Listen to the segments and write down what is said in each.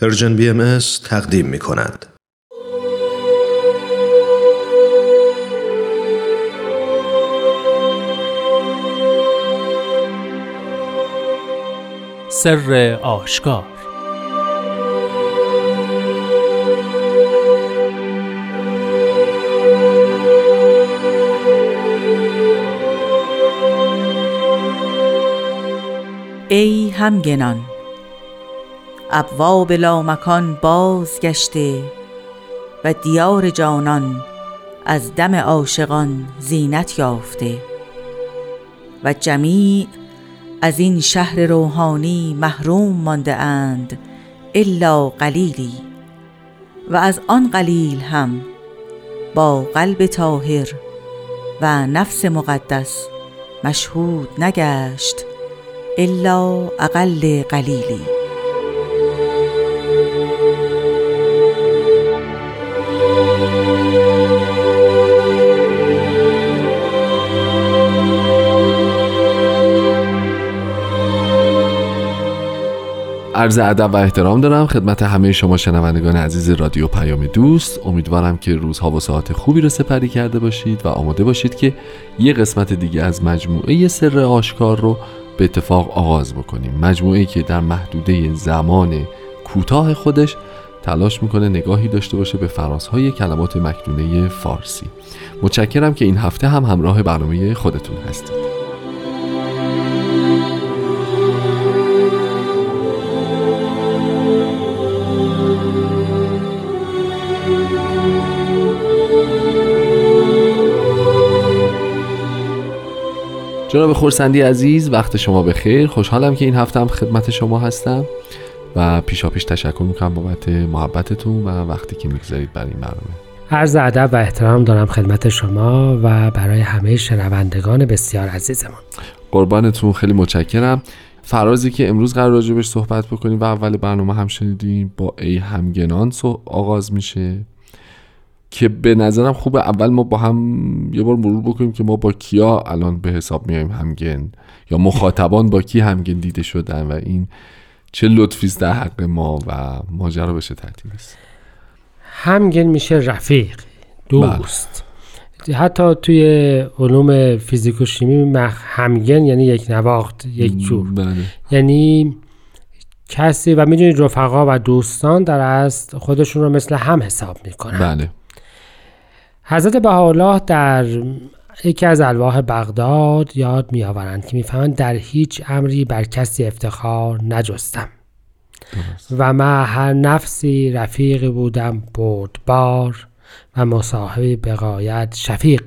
پرژن BMS تقدیم می کند. سر آشکار. ای همگنان، ابواب لامکان باز گشته و دیار جانان از دم عاشقان زینت یافته و جمیع از این شهر روحانی محروم مانده اند الا قلیلی، و از آن قلیل هم با قلب طاهر و نفس مقدس مشهود نگشت الا اقل قلیلی. عرض ادب و احترام دارم خدمت همه شما شنوندگان عزیز رادیو پیام دوست. امیدوارم که روزها و ساعات خوبی رو سپری کرده باشید و آماده باشید که یه قسمت دیگه از مجموعه سر آشکار رو به اتفاق آغاز بکنیم. مجموعه‌ای که در محدوده زمان کوتاه خودش تلاش میکنه نگاهی داشته باشه به فرازهای کلمات مکنونه فارسی. متشکرم که این هفته هم همراه برنامه خودتون هستید. جناب خورسندی عزیز، وقت شما بخیر. خوشحالم که این هفته هم خدمت شما هستم و پیشاپیش تشکر میکنم بابت محبتتون و وقتی که میگذارید برای این برنامه. عرض ادب و احترام دارم خدمت شما و برای همه شنوندگان بسیار عزیزمون. قربانتون، خیلی متشکرم. فرازی که امروز قرار راجبش صحبت بکنیم و اول برنامه هم شنیدیم با ای همگنان آغاز میشه که به نظرم خوبه اول ما با هم یه بار مرور بکنیم که ما با کیا الان به حساب میایم همگن، یا مخاطبان با کی همگن دیده شدن و این چه لطفیست در حق ما و ماجرا بشه ترتیب است. همگن میشه رفیق، دوست. بله. حتی توی علوم فیزیک و شیمی همگن یعنی یک نواخت، یک جور. بله. یعنی کسی و میدونید رفقا و دوستان در اصل خودشون رو مثل هم حساب میکنن. بله. حضرت بهاءالله در یکی از الواح بغداد یاد می‌آورند که می‌فهمند در هیچ امری بر کسی افتخار نجستم و من هر نفسی رفیق بودم بردبار و مصاحب به غایت شفیق.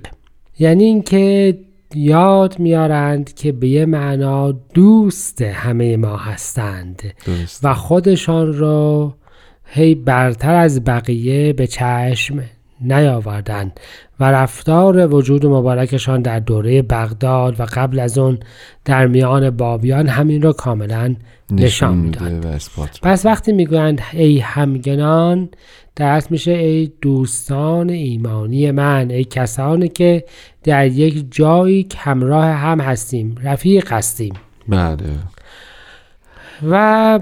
یعنی اینکه یاد میارند که به یه معنا دوست همه ما هستند. درست. و خودشان را هی برتر از بقیه به چشم نیاوردن و رفتار وجود مبارکشان در دوره بغداد و قبل از اون در میان بابیان همین رو کاملا نشان میداد. پس وقتی میگویند ای همگنان، درست میشه ای دوستان ایمانی من، ای کسانی که در یک جایی همراه هم هستیم، رفیق هستیم. بله. و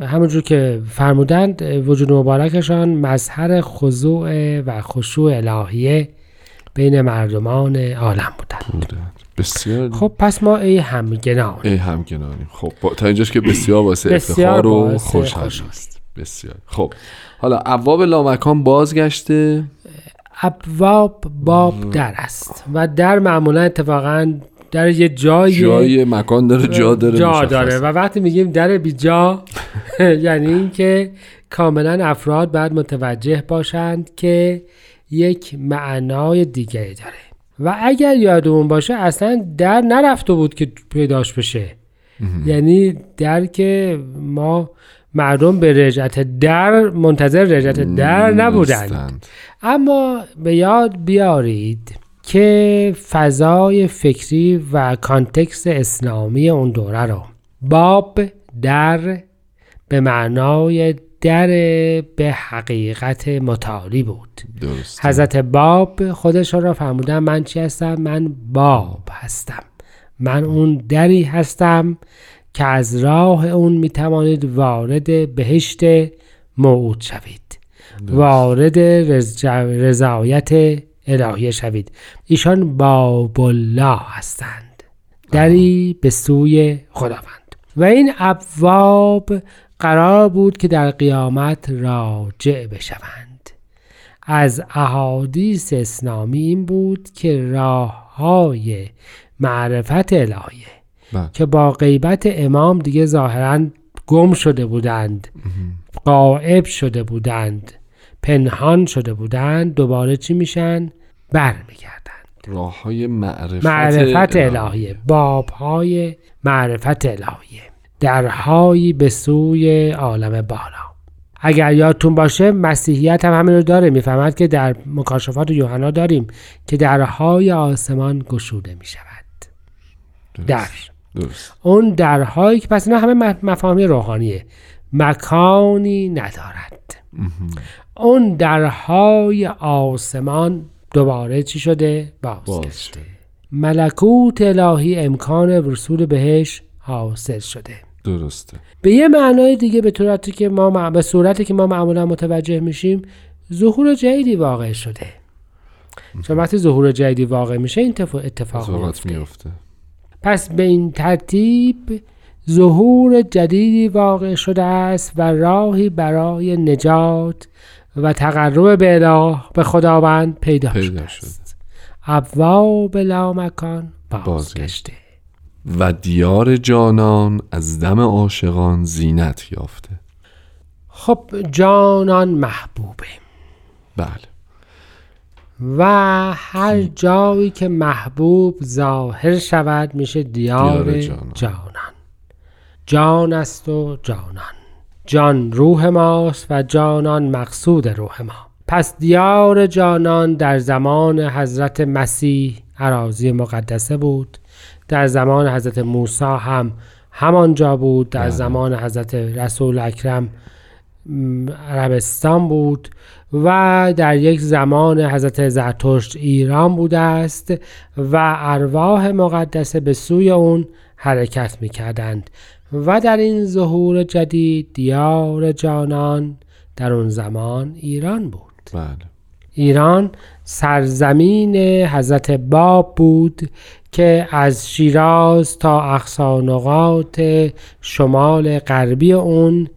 همونجور که فرمودند وجود مبارکشان مظهر خضوع و خشوع الهیه بین مردمان عالم بودند. بسیار. خب پس ما ای همگنانیم. خب تا اینجاش که بسیار واسه افتخار و خوشحال است. بسیار. خب حالا ابواب لامکان بازگشته. ابواب باب در است و در معمولا اتفاقاً در یه جای مکان داره، جا داره و وقتی میگیم در بی جا یعنی این که کاملا افراد باید متوجه باشند که یک معنای دیگری داره و اگر یادمون باشه اصلا در نرفته بود که پیداش بشه. یعنی در که ما مردم به رجعت در منتظر رجعت در نبودند، اما به یاد بیارید که فضای فکری و کانتکست اسلامی اون دوره رو باب در به معنای در به حقیقت متعالی بود. درست. حضرت باب خودشون را فرمودن من چی هستم؟ من باب هستم، من اون دری هستم که از راه اون می توانید وارد بهشت موعود شوید، وارد رضایت الهی شوید. ایشان باب الله هستند، دری به سوی خداوند. و این ابواب قرار بود که در قیامت راجع بشوند. از احادیث اسلامی این بود که راه‌های معرفت الهیه که با غیبت امام دیگه ظاهراً گم شده بودند، غائب شده بودند، پنهان شده بودند، دوباره چی میشن؟ برمیگردند. راه‌های معرفت الهیه، باب‌های معرفت الهیه، درهایی به سوی عالم بالا. اگر یادتون باشه مسیحیت هم همین رو داره، میفهمد که در مکاشفات یوحنا داریم که درهای آسمان گشوده میشود. درست. اون درهایی که پس اینا همه مفاهیم روحانیه، مکانی ندارد. اون درهای آسمان دوباره چی شده؟ باز گشته. ملکوت الهی امکان رسول بهش حاصل شده. درسته. به یه معنای دیگه به صورتی که ما معمولا متوجه میشیم، ظهور جدیدی واقع شده. چون وقتی ظهور جدیدی واقع میشه این اتفاق میفته. پس به این ترتیب ظهور جدیدی واقع شده است و راهی برای نجات و تقرب به الله، به خداوند پیدا شده است. ابواب لامکان باز گشته و دیار جانان از دم عاشقان زینت یافته. خب جانان محبوبه، بله، و هر جایی که محبوب ظاهر شود میشه دیار جانان. جان است و جانان، جان روح ماست و جانان مقصود روح ما. پس دیار جانان در زمان حضرت مسیح اراضی مقدسه بود، در زمان حضرت موسی هم همانجا بود، در زمان حضرت رسول اکرم عربستان بود و در یک زمان حضرت زرتشت ایران بوده است و ارواح مقدسه به سوی اون حرکت می‌کردند. و در این ظهور جدید دیار جانان در اون زمان ایران بود. بله. ایران سرزمین حضرت باب بود که از شیراز تا اقصانقات شمال غربی اون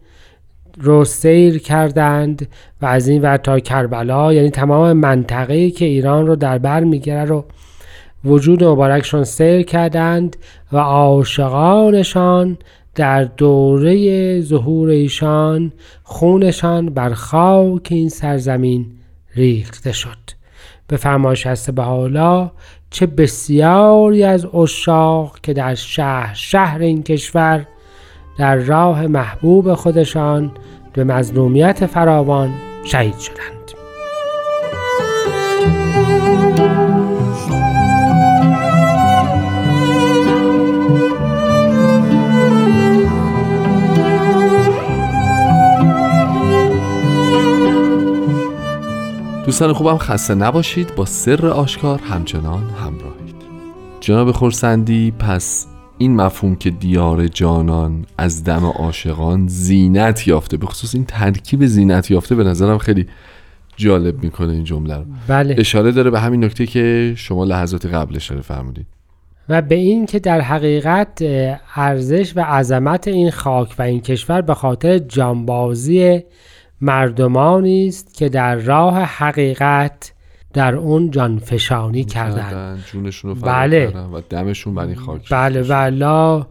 رو سیر کردند و از این ور تا کربلا، یعنی تمام منطقه‌ای که ایران رو در بر می‌گیره رو وجود مبارکشون سیر کردند و عاشقانشان در دوره ظهور ایشان خونشان بر خاک این سرزمین ریخته شد. به فرمایش حضرت بهاءالله چه بسیاری از عشاق که در شهر این کشور در راه محبوب خودشان به مظلومیت فراوان شهید شدند. دوستان خوبم خسته نباشید، با سر آشکار همچنان همراهید. جناب خورسندی، پس این مفهوم که دیار جانان از دم عاشقان زینت یافته، به خصوص این ترکیب زینت یافته به نظرم خیلی جالب میکنه این جمله رو. بله. اشاره داره به همین نکته که شما لحظات قبل اشاره فرمودید و به این که در حقیقت ارزش و عظمت این خاک و این کشور به خاطر جانبازی مردمانی است که در راه حقیقت در اون جانفشانی کردن، جونشون رو فدا کردن و دمشون بر این خاک. بله. والا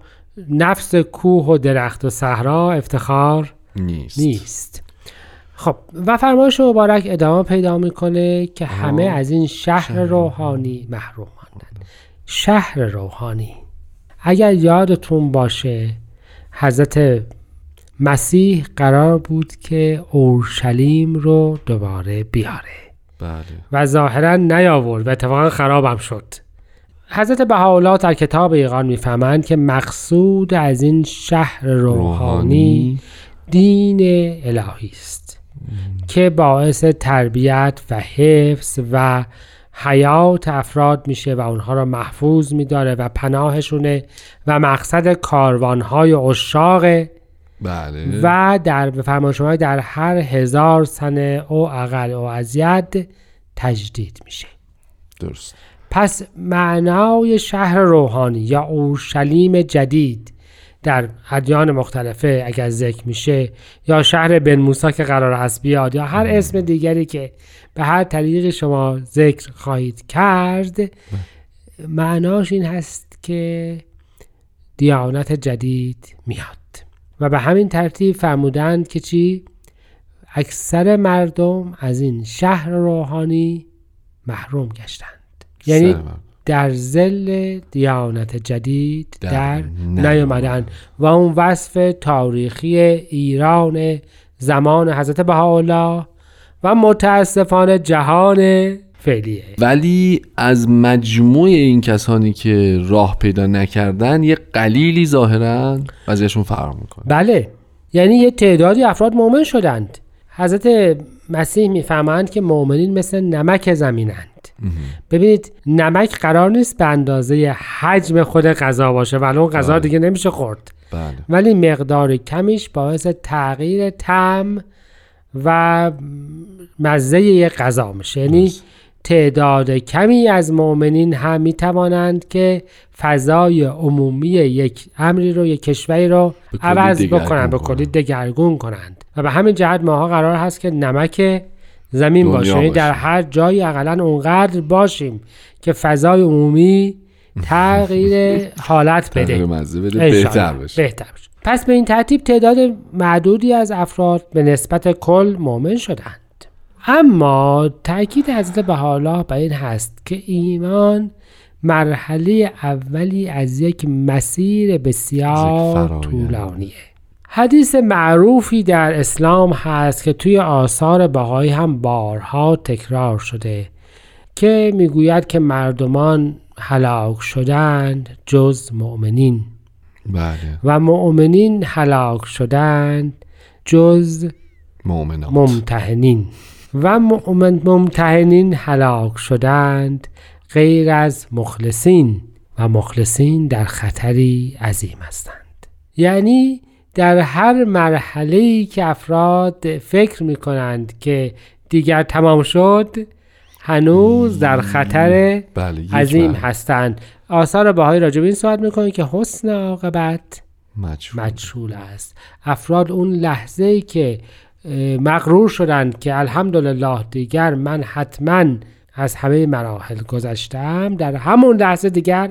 نفس کوه و درخت و صحرا افتخار نیست. خب و فرمایش مبارک ادامه پیدا میکنه که همه از این شهر روحانی محروم ماندند. شهر روحانی، اگر یادتون باشه حضرت مسیح قرار بود که اورشلیم رو دوباره بیاره. بله. و ظاهرا نیاورد و اتفاقا خرابم شد. حضرت بهاءالله در کتاب ایقان میفهمند که مقصود از این شهر روحانی دین الهی است که باعث تربیت و حفظ و حیات افراد میشه و اونها رو محفوظ میداره و پناهشونه و مقصد کاروانهای عشاق بله. و در فرمانشمای در هر 1000 سنه او اقل او ازید تجدید میشه. درست. پس معنای شهر روحانی یا اورشلیم جدید در ادیان مختلفه اگر ذکر میشه، یا شهر بن موسی که قرار هست بیاد، یا هر اسم دیگری که به هر طریق شما ذکر خواهید کرد، معناش این هست که دیانت جدید میاد. و به همین ترتیب فرمودند که چی؟ اکثر مردم از این شهر روحانی محروم گشتند. یعنی در ظل دیانت جدید در نیامدن. و اون وصف تاریخی ایران زمان حضرت بهاءالله و متاسفانه جهان فعلیه. ولی از مجموع این کسانی که راه پیدا نکردن یه قلیلی ظاهراً وضعیتشون فرق میکنه. بله، یعنی یه تعدادی افراد مؤمن شدند. حضرت مسیح میفهمند که مؤمنین مثل نمک زمینند. ببینید، نمک قرار نیست به اندازه حجم خود غذا باشه، ولی اون غذا دیگه نمیشه خورد. بله. ولی مقدار کمیش باعث تغییر طعم و مزه یه غذا میشه. یعنی تعداد کمی از مؤمنین هم میتوانند که فضای عمومی یک امری رو، یک کشوری رو عوض بکنند، به کلی دگرگون کنند. و به همین جهت ماها قرار هست که نمک زمین باشیم، در هر جایی اقلن اونقدر باشیم که فضای عمومی تغییر حالت بده، بهتر بشه. پس به این ترتیب تعداد معدودی از افراد به نسبت کل مؤمن شدند. اما تأکید حضرت بهاءالله بر این هست که ایمان مرحله اولی از یک مسیر بسیار طولانیه. حدیث معروفی در اسلام هست که توی آثار بهایی هم بارها تکرار شده که میگوید که مردمان هلاک شدند جز مؤمنین. بله. و مؤمنین هلاک شدند جز مؤمنات ممتحنین، و ممتحنین هلاک شدند غیر از مخلصین، و مخلصین در خطری عظیم هستند. یعنی در هر مرحله‌ای که افراد فکر می‌کنند که دیگر تمام شد، هنوز در خطر عظیم هستند. آثار بهایی راجع به این صحبت می‌کنند که حسن عاقبت مجهول است. افراد اون لحظه‌ای که مغرور شدند که الحمدلله دیگر من حتما از همه مراحل گذشتم، در همون لحظه دیگر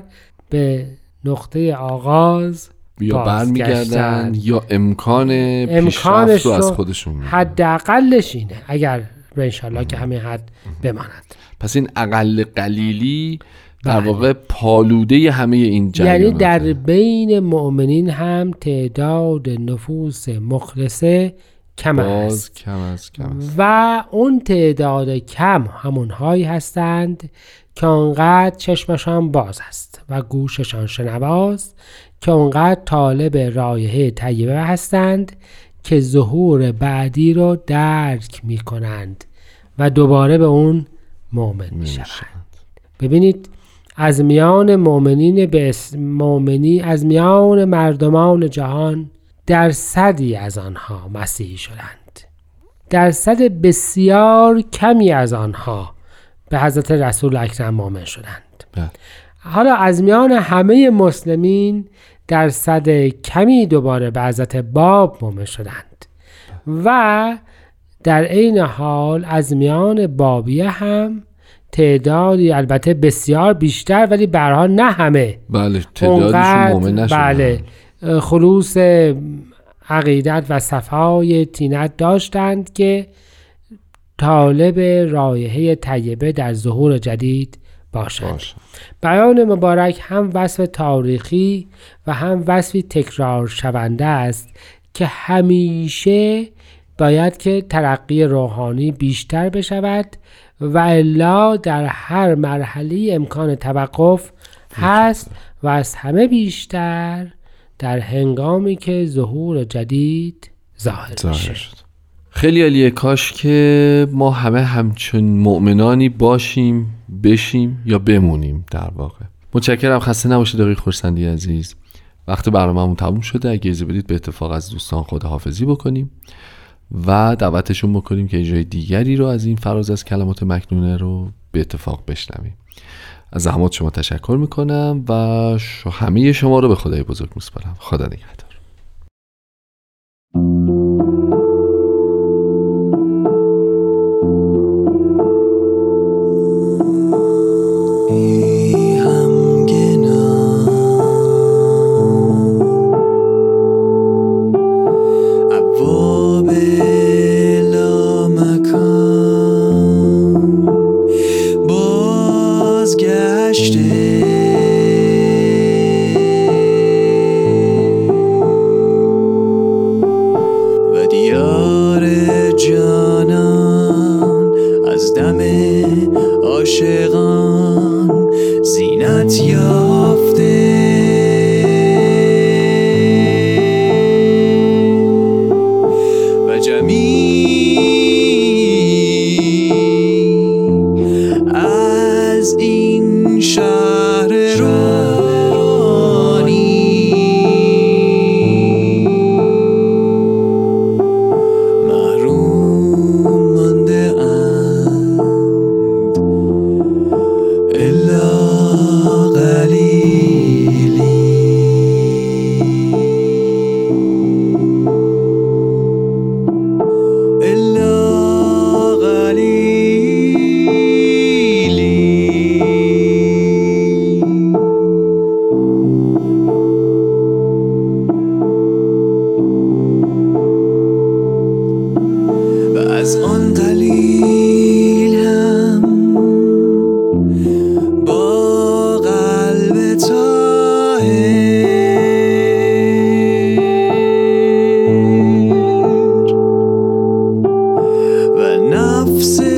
به نقطه آغاز یا برمیگردن یا امکانش رو از خودشون میدن. حداقلش اینه، اگر به انشالله که همین حد بماند. پس این اقل قلیلی در واقع پالوده همه این جریان، یعنی در بین مؤمنین هم تعداد نفوس مخلصه کم است. و اون تعداد کم همونهایی هستند که اونقدر چشمشان باز است و گوششان شنواست، که اونقدر طالب رایحه طیبه هستند که ظهور بعدی رو درک می کنند و دوباره به اون مؤمن می شوند. ببینید، از میان مؤمنین به مؤمنی، از میان مردمان جهان، درصدی از آنها مسیحی شدند. درصد بسیار کمی از آنها به حضرت رسول اکرم مؤمن شدند. حالا از میان همه مسلمین درصد کمی دوباره به حضرت باب مؤمن شدند. و در عین حال از میان بابیه هم تعدادی البته بسیار بیشتر، ولی به هر حال نه همه. بله، تعدادشون مؤمن نشدند. بله، خلوص عقیدت و صفای تینت داشتند که طالب رایحه طیبه در ظهور جدید باشند. بیان مبارک هم وصف تاریخی و هم وصفی تکرار شونده است که همیشه باید که ترقی روحانی بیشتر بشود و الا در هر مرحله امکان توقف هست، و از همه بیشتر در هنگامی که ظهور جدید ظاهر شد. خیلی عالیه. کاش که ما همه همچون مؤمنانی باشیم، بشیم یا بمونیم در واقع. متشکرم، خسته نباشید آقای خورسندی عزیز. وقت برنامه‌مون تموم شده. اگه اجازه بدید به اتفاق از دوستان خداحافظی بکنیم و دعوتشون بکنیم که جای دیگری رو از این فراز از کلمات مکنونه رو به اتفاق بشنویم. از زحمات شما تشکر میکنم و همه شما رو به خدای بزرگ میسپارم. خدا نگهدار. I've